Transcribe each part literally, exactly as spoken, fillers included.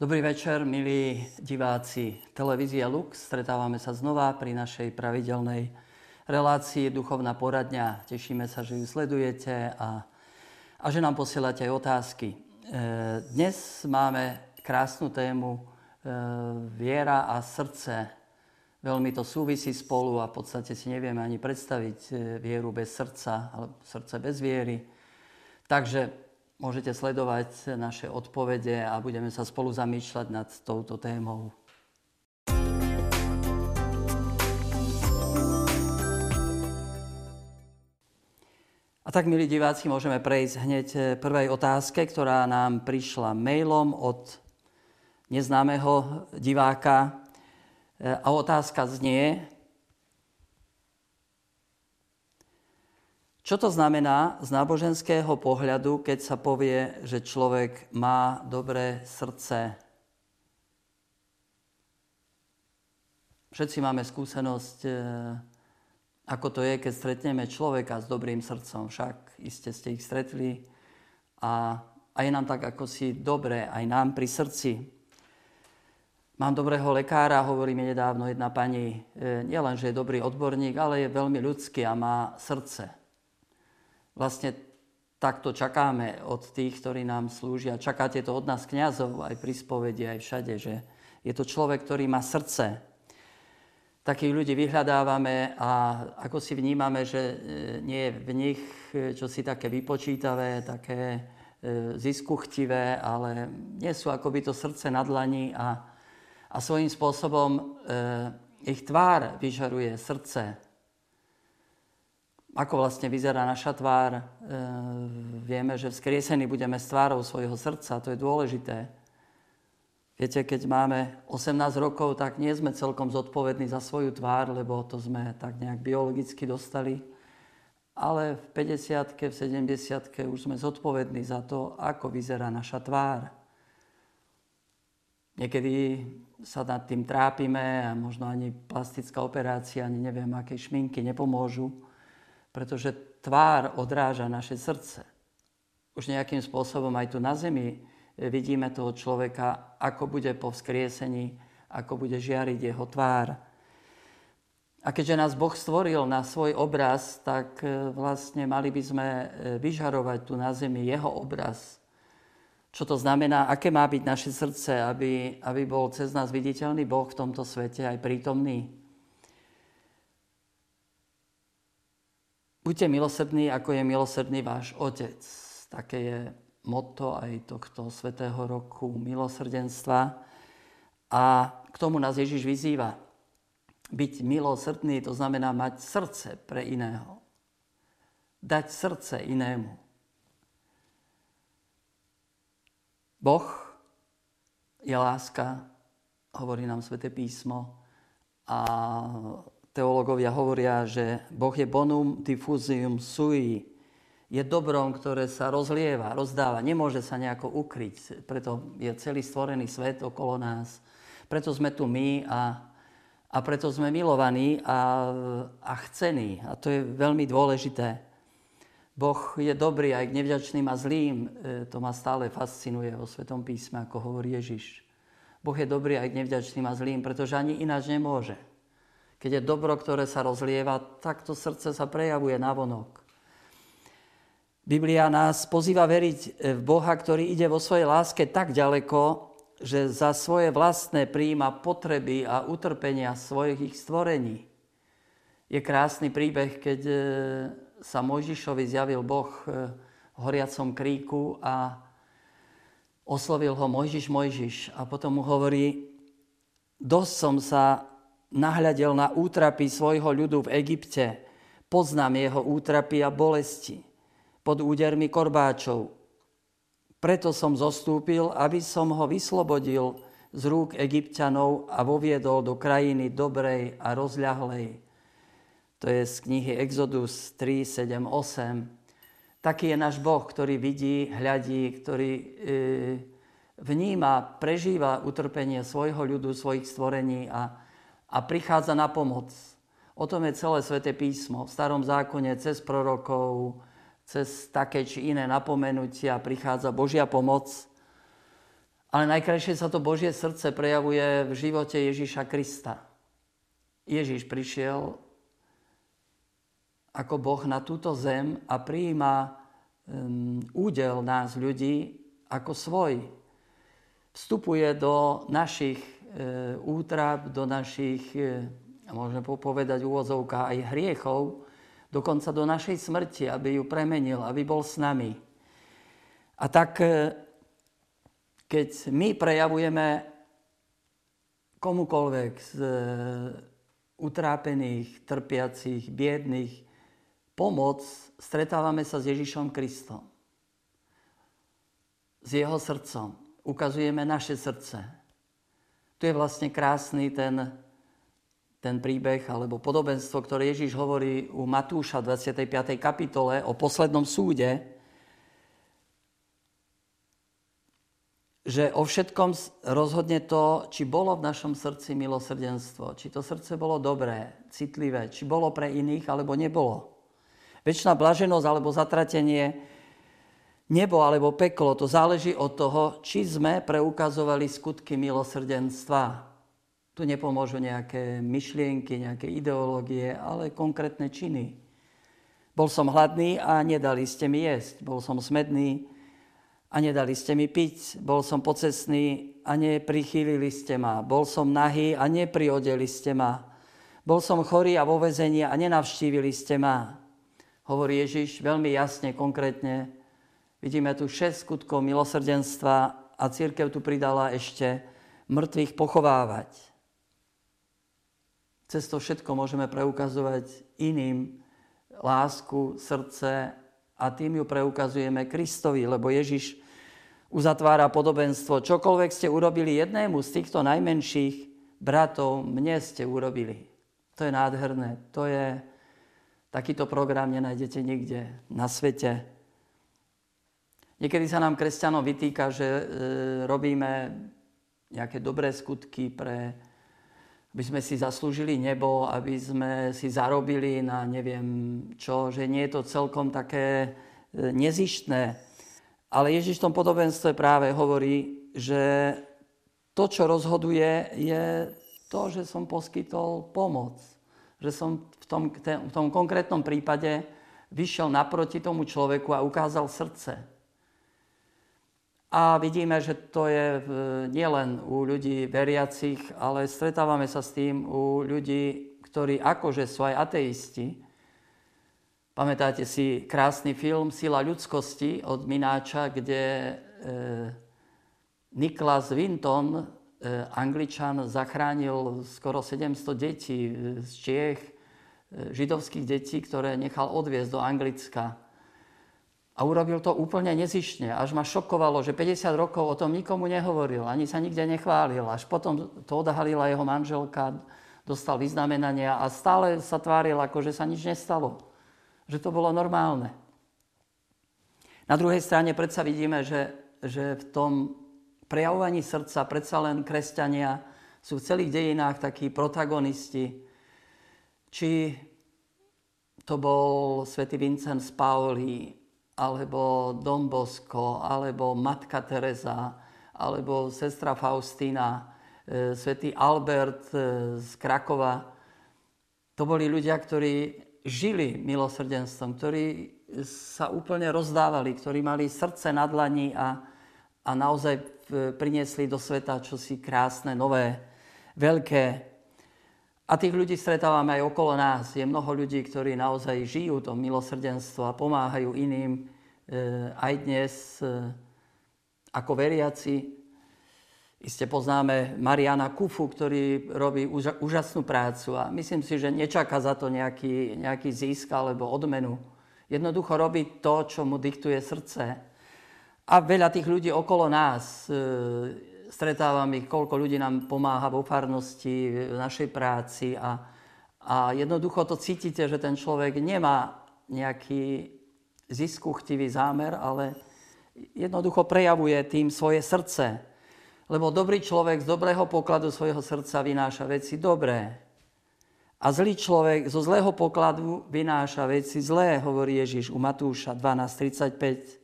Dobrý večer, milí diváci Televízie Lux. Stretávame sa znova pri našej pravidelnej relácii Duchovná poradňa. Tešíme sa, že ju sledujete a, a že nám posielate aj otázky. E, dnes máme krásnu tému e, viera a srdce. Veľmi to súvisí spolu a v podstate si nevieme ani predstaviť vieru bez srdca, alebo srdce bez viery. Takže môžete sledovať naše odpovede a budeme sa spolu zamýšľať nad touto témou. A tak, milí diváci, môžeme prejsť hneď prvej otázke, ktorá nám prišla mailom od neznámeho diváka. A otázka znie: čo to znamená z náboženského pohľadu, keď sa povie, že človek má dobré srdce? Všetci máme skúsenosť, ako to je, keď stretneme človeka s dobrým srdcom. Však iste ste ich stretli a, a je nám tak, ako si dobre, aj nám pri srdci. Mám dobrého lekára, hovorí mi nedávno jedna pani, nielen, že je dobrý odborník, ale je veľmi ľudský a má srdce. Vlastne takto čakáme od tých, ktorí nám slúžia. Čakáte to od nás kňazov, aj pri spovedi, aj všade, že je to človek, ktorý má srdce. Takých ľudí vyhľadávame a ako si vnímame, že nie je v nich čosi také vypočítavé, také ziskuchtivé, ale nie sú akoby to srdce na dlani a, a svojím spôsobom eh, ich tvár vyžaruje srdce. Ako vlastne vyzerá naša tvár, e, vieme, že vzkriesení budeme s tvárou svojho srdca, to je dôležité. Viete, keď máme osemnásť rokov, tak nie sme celkom zodpovední za svoju tvár, lebo to sme tak nejak biologicky dostali. Ale v päťdesiatke, v sedemdesiatke už sme zodpovední za to, ako vyzerá naša tvár. Niekedy sa nad tým trápime a možno ani plastická operácia, ani neviem, aké šminky nepomôžu. Pretože tvár odráža naše srdce. Už nejakým spôsobom aj tu na zemi vidíme toho človeka, ako bude po vzkriesení, ako bude žiariť jeho tvár. A keďže nás Boh stvoril na svoj obraz, tak vlastne mali by sme vyžarovať tu na zemi jeho obraz. Čo to znamená, aké má byť naše srdce, aby, aby bol cez nás viditeľný Boh v tomto svete aj prítomný. Buďte milosrdní, ako je milosrdný váš Otec. Také je motto aj tohto svätého roku milosrdenstva. A k tomu nás Ježiš vyzýva. Byť milosrdný, to znamená mať srdce pre iného. Dať srdce inému. Boh je láska, hovorí nám sväté písmo a teológovia hovoria, že Boh je bonum diffusium sui. Je dobrom, ktoré sa rozlieva, rozdáva. Nemôže sa nejako ukryť. Preto je celý stvorený svet okolo nás. Preto sme tu my a, a preto sme milovaní a, a chcení. A to je veľmi dôležité. Boh je dobrý aj k nevďačným a zlým. To ma stále fascinuje vo Svätom písme, ako hovorí Ježiš. Boh je dobrý aj k nevďačným a zlým, pretože ani ináč nemôže. Keď je dobro, ktoré sa rozlieva, tak to srdce sa prejavuje navonok. Biblia nás pozýva veriť v Boha, ktorý ide vo svojej láske tak ďaleko, že za svoje vlastné prijíma potreby a utrpenia svojich stvorení. Je krásny príbeh, keď sa Mojžišovi zjavil Boh v horiacom kríku a oslovil ho Mojžiš, Mojžiš. A potom mu hovorí: dosť som sa nahľadel na útrapy svojho ľudu v Egypte. Poznám jeho útrapy a bolesti pod údermi korbáčov. Preto som zostúpil, aby som ho vyslobodil z rúk Egypťanov a voviedol do krajiny dobrej a rozľahlej. To je z knihy Exodus tri, sedem, osem. Taký je náš Boh, ktorý vidí, hľadí, ktorý e, vníma, prežíva utrpenie svojho ľudu, svojich stvorení a A prichádza na pomoc. O tom je celé Sväté písmo. V Starom zákone cez prorokov, cez také či iné napomenutia prichádza Božia pomoc. Ale najkrajšie sa to Božie srdce prejavuje v živote Ježíša Krista. Ježíš prišiel ako Boh na túto zem a prijíma um, údel nás ľudí ako svoj. Vstupuje do našich e, útrap, do našich, e, môžeme povedať úvozovka, aj hriechov, dokonca do našej smrti, aby ju premenil, aby bol s nami. A tak... E, Keď my prejavujeme komukoľvek z utrápených, trpiacich, biedných pomoc, stretávame sa s Ježišom Kristom. S jeho srdcom. Ukazujeme naše srdce. Tu je vlastne krásny ten, ten príbeh alebo podobenstvo, ktoré Ježiš hovorí u Matúša v dvadsiatej piatej kapitole o poslednom súde, že o všetkom rozhodne to, či bolo v našom srdci milosrdenstvo, či to srdce bolo dobré, citlivé, či bolo pre iných, alebo nebolo. Večná blaženosť alebo zatratenie, nebo alebo peklo, to záleží od toho, či sme preukazovali skutky milosrdenstva. Tu nepomôžu nejaké myšlienky, nejaké ideológie, ale konkrétne činy. Bol som hladný a nedali ste mi jesť. Bol som smedný a nedali ste mi piť, bol som pocestný a neprichýlili ste ma, bol som nahý a nepriodeli ste ma, bol som chorý a vo väzení a nenavštívili ste ma. Hovorí Ježiš veľmi jasne, konkrétne. Vidíme tu šesť skutkov milosrdenstva a cirkev tu pridala ešte mŕtvych pochovávať. Cez to všetko môžeme preukazovať iným lásku, srdce, a tým ju preukazujeme Kristovi, lebo Ježiš uzatvára podobenstvo. Čokoľvek ste urobili jednému z týchto najmenších bratov, mne ste urobili. To je nádherné. To je, takýto program nenájdete nikde na svete. Niekedy sa nám kresťanom vytýka, že e, robíme nejaké dobré skutky pre... aby sme si zaslúžili nebo, aby sme si zarobili na neviem čo, že nie je to celkom také nezištné. Ale Ježiš v tom podobenstve práve hovorí, že to, čo rozhoduje, je to, že som poskytol pomoc. Že som v tom, v tom konkrétnom prípade vyšiel naproti tomu človeku a ukázal srdce. A vidíme, že to je nielen u ľudí veriacich, ale stretávame sa s tým u ľudí, ktorí akože sú aj ateisti. Pamätáte si krásny film Sila ľudskosti od Mináča, kde e, Nicholas Winton, e, Angličan, zachránil skoro sedemsto detí z Čiech, e, židovských detí, ktoré nechal odviesť do Anglicka. A urobil to úplne nezištne. Až ma šokovalo, že päťdesiat rokov o tom nikomu nehovoril, ani sa nikde nechválil. Až potom to odhalila jeho manželka, dostal vyznamenania a stále sa tváril, ako že sa nič nestalo. Že to bolo normálne. Na druhej strane predsa vidíme, že, že v tom prejavovaní srdca predsa len kresťania sú v celých dejinách takí protagonisti. Či to bol svätý Vincent z Pauli, alebo Don Bosco, alebo Matka Teresa, alebo sestra Faustína, e, svätý Albert e, z Krakova. To boli ľudia, ktorí žili milosrdenstvom, ktorí sa úplne rozdávali, ktorí mali srdce na dlani a, a naozaj e, priniesli do sveta čosi krásne, nové, veľké. A tých ľudí stretávame aj okolo nás. Je mnoho ľudí, ktorí naozaj žijú to milosrdenstvo a pomáhajú iným e, aj dnes e, ako veriaci. Iste poznáme Mariána Kufu, ktorý robí úža, úžasnú prácu a myslím si, že nečaká za to nejaký, nejaký zisk alebo odmenu. Jednoducho robí to, čo mu diktuje srdce. A veľa tých ľudí okolo nás e, stretávam ich, koľko ľudí nám pomáha vo farnosti, v našej práci a, a jednoducho to cítite, že ten človek nemá nejaký ziskuchtivý zámer, ale jednoducho prejavuje tým svoje srdce. Lebo dobrý človek z dobrého pokladu svojho srdca vynáša veci dobré. A zlý človek zo zlého pokladu vynáša veci zlé, hovorí Ježiš u Matúša dvanásť tridsaťpäť.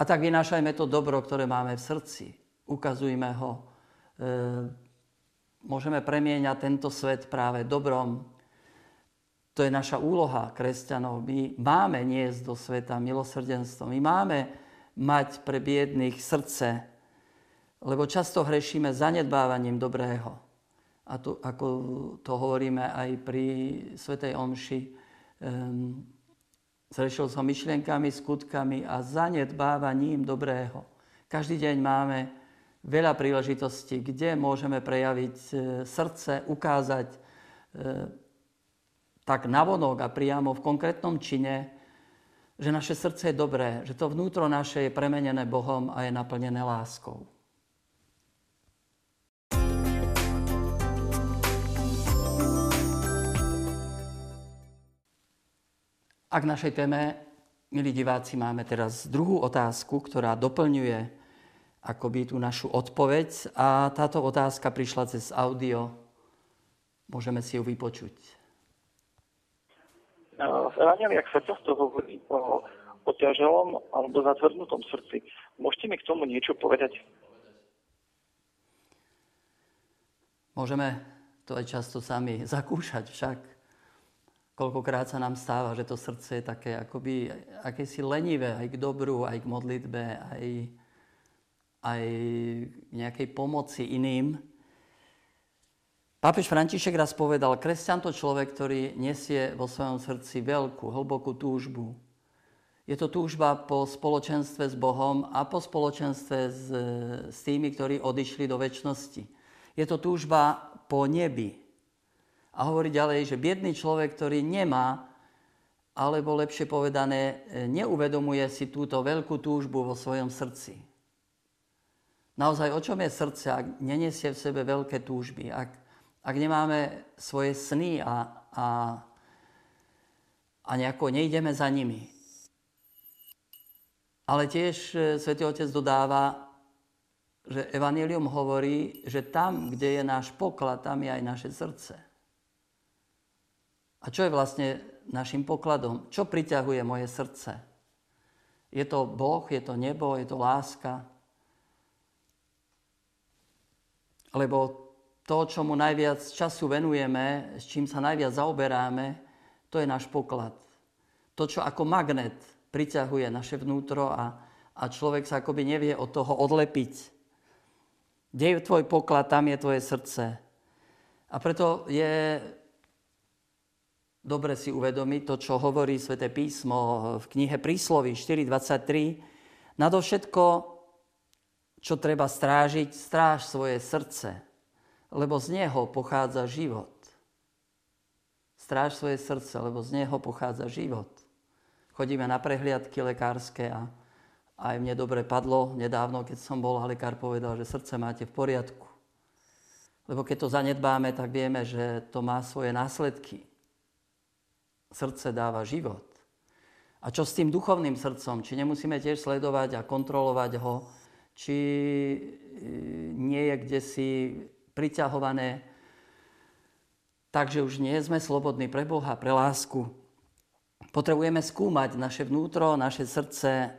A tak vynášajme to dobro, ktoré máme v srdci. Ukazujme ho. E, môžeme premieňať tento svet práve dobrom. To je naša úloha kresťanov. My máme niesť do sveta milosrdenstvo. My máme mať pre biedných srdce, lebo často hrešíme zanedbávaním dobrého. A to, ako to hovoríme aj pri svätej omši, um, zrešil som myšlienkami, skutkami a zanedbávaním dobrého. Každý deň máme veľa príležitostí, kde môžeme prejaviť srdce, ukázať e, tak navonok a priamo v konkrétnom čine, že naše srdce je dobré, že to vnútro naše je premenené Bohom a je naplnené láskou. A k našej téme, milí diváci, máme teraz druhú otázku, ktorá doplňuje akoby tú našu odpoveď. A táto otázka prišla cez audio. Môžeme si ju vypočuť. V evanjeliách sa často hovorí o oťaželom alebo zatvrdnutom srdci. Môžete mi k tomu niečo povedať? Môžeme to aj často sami zakúšať však. Koľkokrát sa nám stáva, že to srdce je také akoby akési lenivé aj k dobru, aj k modlitbe, aj, aj nejakej pomoci iným. Pápež František raz povedal, kresťan to človek, ktorý nesie vo svojom srdci veľkú, hlbokú túžbu. Je to túžba po spoločenstve s Bohom a po spoločenstve s, s tými, ktorí odišli do večnosti. Je to túžba po nebi. A hovorí ďalej, že biedný človek, ktorý nemá, alebo lepšie povedané, neuvedomuje si túto veľkú túžbu vo svojom srdci. Naozaj, o čom je srdce, ak nenesie v sebe veľké túžby, ak, ak nemáme svoje sny a, a, a nejako nejdeme za nimi. Ale tiež Svätý Otec dodáva, že evanjelium hovorí, že tam, kde je náš poklad, tam je aj naše srdce. A čo je vlastne našim pokladom? Čo priťahuje moje srdce? Je to Boh, je to nebo, je to láska? Lebo to, čomu najviac času venujeme, s čím sa najviac zaoberáme, to je náš poklad. To, čo ako magnet priťahuje naše vnútro a, a človek sa akoby nevie od toho odlepiť. Kde je tvoj poklad, tam je tvoje srdce. A preto je dobre si uvedomiť to, čo hovorí Sväté písmo v knihe Príslovy štyri dvadsaťtri. Nadovšetko, čo treba strážiť, stráž svoje srdce, lebo z neho pochádza život. Stráž svoje srdce, lebo z neho pochádza život. Chodíme na prehliadky lekárske a aj mne dobre padlo nedávno, keď som bol, a lekár povedal, že srdce máte v poriadku. Lebo keď to zanedbáme, tak vieme, že to má svoje následky. Srdce dáva život. A čo s tým duchovným srdcom? Či nemusíme tiež sledovať a kontrolovať ho? Či nie je kdesi priťahované tak, že už nie sme slobodní pre Boha, pre lásku? Potrebujeme skúmať naše vnútro, naše srdce,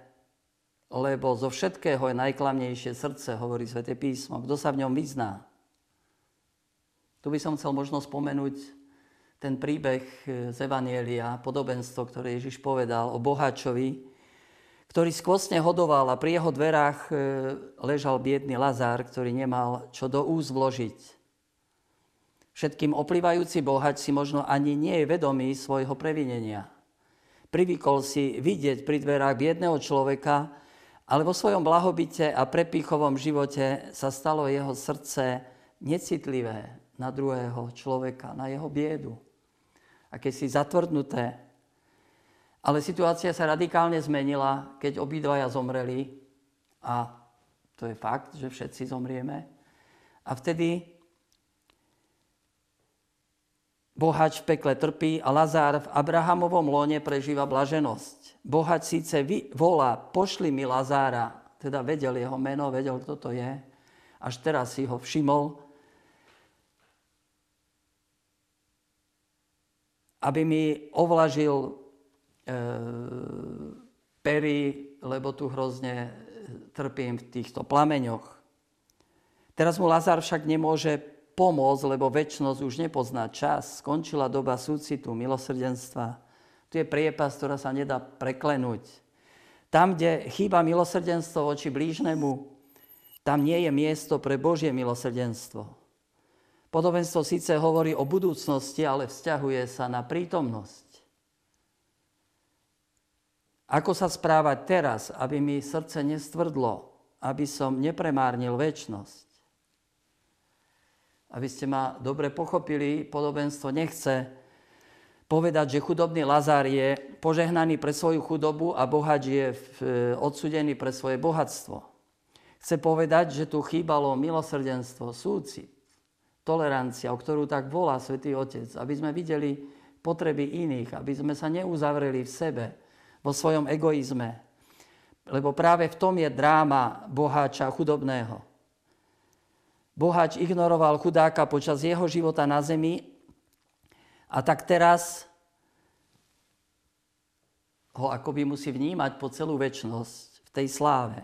lebo zo všetkého je najklamnejšie srdce, hovorí Sväté písmo. Kto sa v ňom vyzná? Tu by som chcel možno spomenúť ten príbeh z Evanjelia, podobenstvo, ktoré Ježiš povedal o boháčovi, ktorý skvostne hodoval a pri jeho dverách ležal biedný Lazár, ktorý nemal čo do úst vložiť. Všetkým oplývajúci bohač si možno ani nie je vedomý svojho previnenia. Privykol si vidieť pri dverách biedného človeka, ale vo svojom blahobite a prepíchovom živote sa stalo jeho srdce necitlivé na druhého človeka, na jeho biedu. Akési zatvrdnuté. Ale situácia sa radikálne zmenila, keď obidvaja zomreli. A to je fakt, že všetci zomrieme. A vtedy bohač v pekle trpí a Lazár v Abrahamovom lóne prežíva blaženosť. Bohač síce volá, pošli mi Lazára, teda vedel jeho meno, vedel, kto to je. Až teraz si ho všimol, aby mi ovlažil e, pery lebo tu hrozne trpím v týchto plameňoch. Teraz mu Lazár však nemôže pomôcť, lebo večnosť už nepozná čas. Skončila doba súcitu, milosrdenstva. Tu je priepasť, ktorá sa nedá preklenúť. Tam, kde chýba milosrdenstvo voči blížnemu, tam nie je miesto pre Božie milosrdenstvo. Podobenstvo síce hovorí o budúcnosti, ale vzťahuje sa na prítomnosť. Ako sa správať teraz, aby mi srdce nestvrdlo, aby som nepremárnil večnosť? Aby ste ma dobre pochopili, podobenstvo nechce povedať, že chudobný Lazár je požehnaný pre svoju chudobu a bohač je odsúdený pre svoje bohatstvo. Chce povedať, že tu chýbalo milosrdenstvo, súcit, tolerancia, o ktorú tak volá Svätý Otec, aby sme videli potreby iných, aby sme sa neuzavreli v sebe, vo svojom egoizme. Lebo práve v tom je dráma boháča chudobného. Boháč ignoroval chudáka počas jeho života na zemi a tak teraz ho akoby musí vnímať po celú večnosť v tej sláve.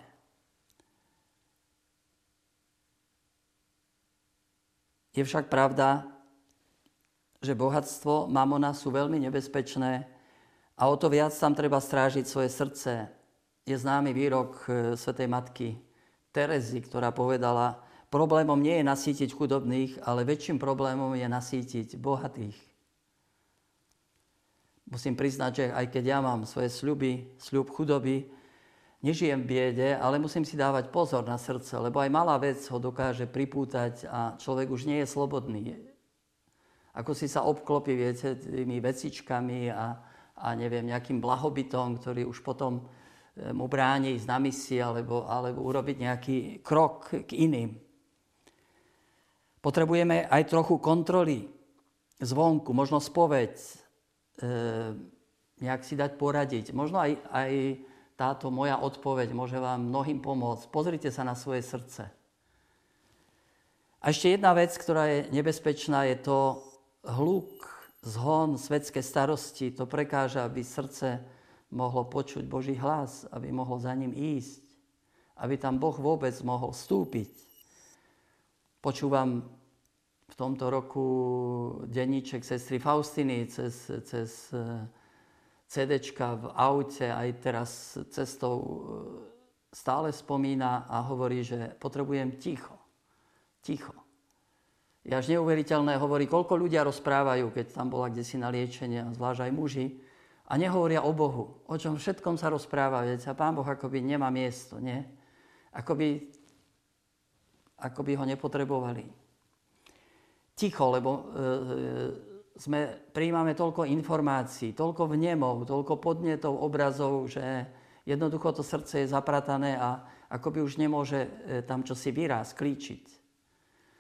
Je však pravda, že bohatstvo, mamona sú veľmi nebezpečné a o to viac tam treba strážiť svoje srdce. Je známy výrok svätej matky Terezy, ktorá povedala, problémom nie je nasýtiť chudobných, ale väčším problémom je nasýtiť bohatých. Musím priznať, že aj keď ja mám svoje sľuby, sľub chudoby, nežijem v biede, ale musím si dávať pozor na srdce, lebo aj malá vec ho dokáže pripútať a človek už nie je slobodný. Ako si sa obklopí, viete, tými vecičkami a, a neviem, nejakým blahobytom, ktorý už potom mu bráni ísť na misie alebo, alebo urobiť nejaký krok k iným. Potrebujeme aj trochu kontroly zvonku, možno spoveď, e, nejak si dať poradiť, možno aj... aj táto moja odpoveď môže vám mnohým pomôcť. Pozrite sa na svoje srdce. A ešte jedna vec, ktorá je nebezpečná, je to hluk, zhon, svetské starosti. To prekáža, aby srdce mohlo počuť Boží hlas, aby mohlo za ním ísť, aby tam Boh vôbec mohol vstúpiť. Počúvam v tomto roku denníček sestry Faustiny cez... cez cé déčka v aute, aj teraz cestou stále spomína a hovorí, že potrebujem ticho. Ticho. Je až neuveriteľné, hovorí, koľko ľudia rozprávajú, keď tam bola kdesi na liečenie, zvlášť aj muži, a nehovoria o Bohu, o čom všetkom sa rozpráva, viete, a Pán Boh akoby nemá miesto, nie? Akoby, akoby ho nepotrebovali. Ticho, lebo... E, Sme, prijímame toľko informácií, toľko vnemov, toľko podnetov, obrazov, že jednoducho to srdce je zapratané a akoby už nemôže tam čosi výraz, klíčiť.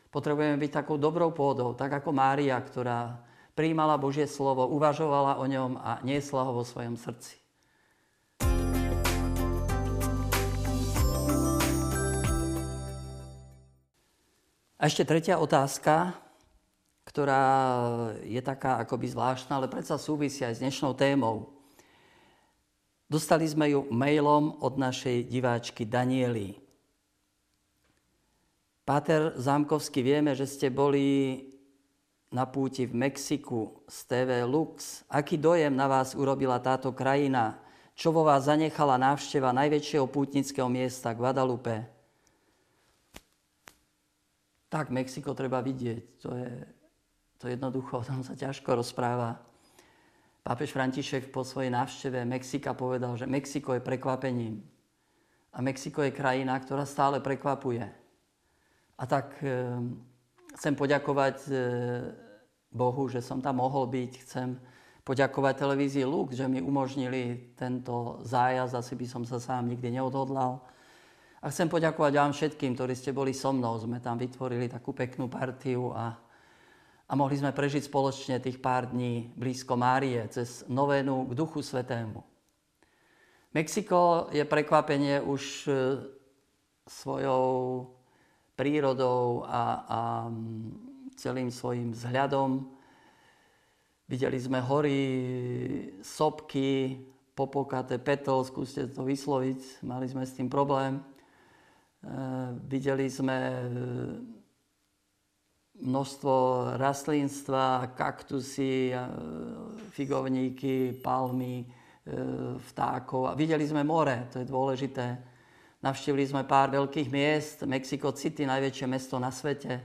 Potrebujeme byť takou dobrou pôdou, tak ako Mária, ktorá prijímala Božie slovo, uvažovala o ňom a niesla ho vo svojom srdci. A ešte tretia otázka, ktorá je taká akoby zvláštna, ale predsa súvisia aj s dnešnou témou. Dostali sme ju mailom od našej diváčky Daniely. Páter Zamkovský, vieme, že ste boli na púti v Mexiku z té vé Lux. Aký dojem na vás urobila táto krajina? Čo vo vás zanechala návšteva najväčšieho pútnického miesta Guadalupe? Tak, Mexiko treba vidieť, to je... To jednoducho, tam sa ťažko rozpráva. Pápež František po svojej návšteve Mexika povedal, že Mexiko je prekvapením. A Mexiko je krajina, ktorá stále prekvapuje. A tak e, chcem poďakovať e, Bohu, že som tam mohol byť. Chcem poďakovať televízii Lux, že mi umožnili tento zájazd. Asi by som sa sám nikdy neodhodlal. A chcem poďakovať vám všetkým, ktorí ste boli so mnou. Sme tam vytvorili takú peknú partiu a A mohli sme prežiť spoločne tých pár dní blízko Márie cez novénu k Duchu Svätému. Mexiko je prekvapenie už svojou prírodou a, a celým svojim vzhľadom. Videli sme hory, sopky, Popocatépetl, skúste to vysloviť, mali sme s tým problém. E, videli sme e, množstvo rastlínstva, kaktusy, e, figovníky, palmy, e, vtákov. A videli sme more, to je dôležité. Navštívili sme pár veľkých miest, Mexico City, najväčšie mesto na svete,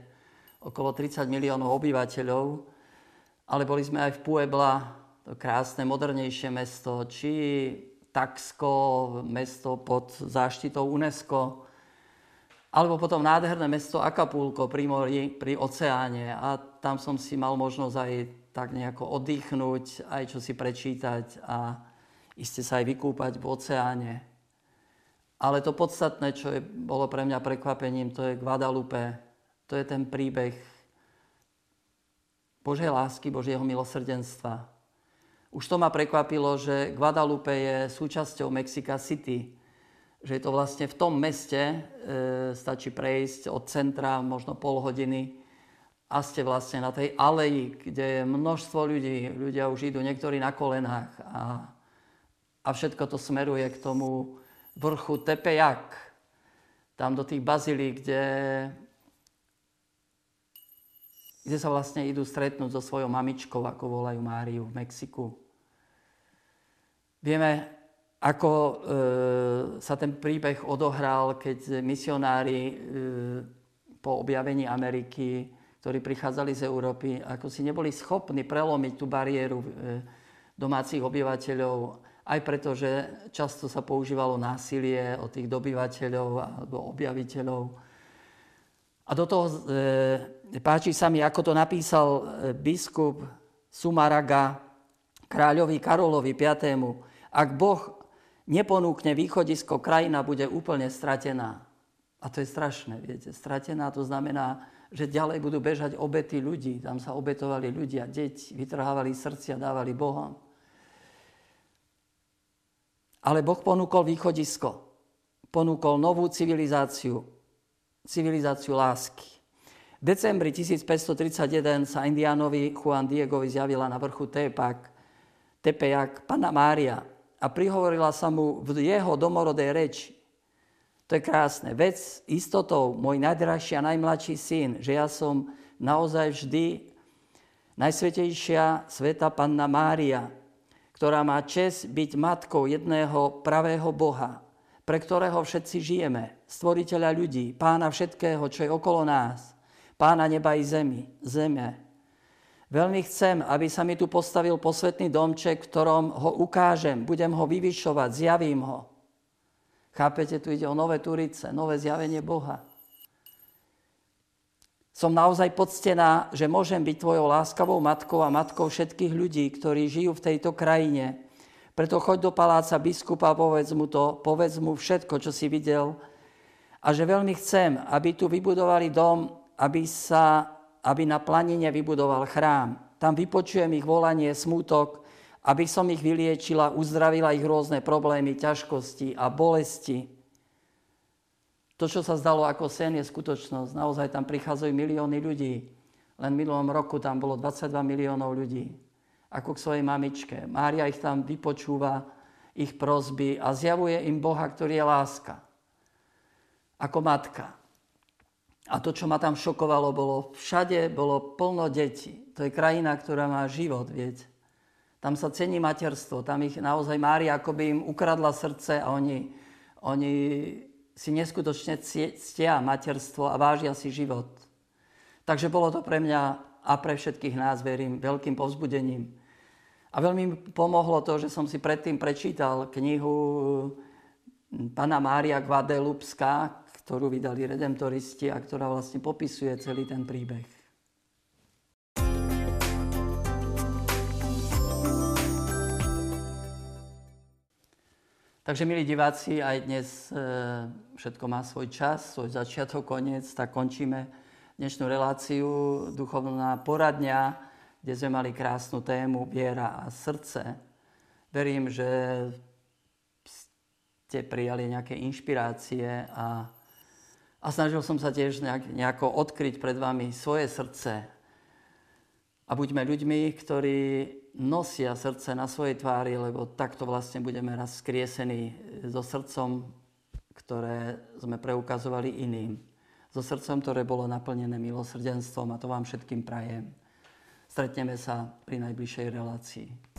okolo tridsať miliónov obyvateľov, ale boli sme aj v Puebla, to krásne, modernejšie mesto, či Taxco, mesto pod záštitou UNESCO, alebo potom nádherné mesto Acapulco pri mori, pri oceáne. A tam som si mal možnosť aj tak nejako oddychnúť, aj čo si prečítať a iste sa aj vykúpať v oceáne. Ale to podstatné, čo je, bolo pre mňa prekvapením, to je Guadalupe. To je ten príbeh Božej lásky, Božieho milosrdenstva. Už to ma prekvapilo, že Guadalupe je súčasťou Mexica City. Že je to vlastne v tom meste, e, stačí prejsť od centra možno pol hodiny a ste vlastne na tej aleji, kde je množstvo ľudí. Ľudia už idú niektorí na kolenách a, a všetko to smeruje k tomu vrchu Tepeyac. Tam do tých bazílií, kde, kde sa vlastne idú stretnúť so svojou mamičkou, ako volajú Máriu v Mexiku. Vieme, ako e, sa ten príbeh odohral, keď misionári e, po objavení Ameriky, ktorí prichádzali z Európy, ako si neboli schopní prelomiť tú bariéru e, domácich obyvateľov, aj preto, že často sa používalo násilie od tých dobyvateľov alebo objaviteľov. A do toho e, páči sa mi, ako to napísal biskup Sumaraga kráľovi Karolovi piatému. Ak Boh neponúkne východisko, krajina bude úplne stratená. A to je strašné, viete. Stratená to znamená, že ďalej budú bežať obety ľudí. Tam sa obetovali ľudia, deti, vytrhávali srdcia, dávali Bohom. Ale Boh ponúkol východisko. Ponúkol novú civilizáciu. Civilizáciu lásky. V decembri tisícpäťstotridsaťjeden sa Indiánovi Juan Diegovi zjavila na vrchu Tepeyac, Tepeyac Panna Mária. A prihovorila sa mu v jeho domorodej reči. To je krásne. Vec s istotou, môj najdrahší a najmladší syn, že ja som naozaj vždy najsvetejšia sveta Panna Mária, ktorá má česť byť matkou jedného pravého Boha, pre ktorého všetci žijeme, stvoriteľa ľudí, pána všetkého, čo je okolo nás, pána neba i zemi, zeme. Veľmi chcem, aby sa mi tu postavil posvätný domček, v ktorom ho ukážem, budem ho vyvyšovať, zjavím ho. Chápete, tu ide o nové turice, nové zjavenie Boha. Som naozaj poctená, že môžem byť tvojou láskavou matkou a matkou všetkých ľudí, ktorí žijú v tejto krajine. Preto choď do paláca biskupa a povedz mu to, povedz mu všetko, čo si videl. A že veľmi chcem, aby tu vybudovali dom, aby sa... aby na planine vybudoval chrám. Tam vypočujem ich volanie, smútok, aby som ich vyliečila, uzdravila ich rôzne problémy, ťažkosti a bolesti. To, čo sa zdalo ako sen, je skutočnosť. Naozaj tam prichádzajú milióny ľudí. Len v minulom roku tam bolo dvadsaťdva miliónov ľudí. Ako k svojej mamičke. Mária ich tam vypočúva, ich prosby a zjavuje im Boha, ktorý je láska. Ako matka. A to, čo ma tam šokovalo, bolo všade bolo plno detí. To je krajina, ktorá má život, viete. Tam sa cení materstvo. Tam ich naozaj Mária akoby im ukradla srdce a oni, oni si neskutočne ctia materstvo a vážia si život. Takže bolo to pre mňa a pre všetkých nás, verím, veľkým povzbudením. A veľmi mi pomohlo to, že som si predtým prečítal knihu Panna Mária Kvadelúbska, ktorú vydali Redemptoristi a ktorá vlastne popisuje celý ten príbeh. Takže, milí diváci, aj dnes e, všetko má svoj čas, svoj začiatok, koniec, tak končíme dnešnú reláciu Duchovná poradňa, kde sme mali krásnu tému viera a srdce. Verím, že ste prijali nejaké inšpirácie a A snažil som sa tiež nejak, nejako odkryť pred vami svoje srdce. A buďme ľuďmi, ktorí nosia srdce na svojej tvári, lebo takto vlastne budeme raz skriesení so srdcom, ktoré sme preukazovali iným. So srdcom, ktoré bolo naplnené milosrdenstvom, a to vám všetkým prajem. Stretneme sa pri najbližšej relácii.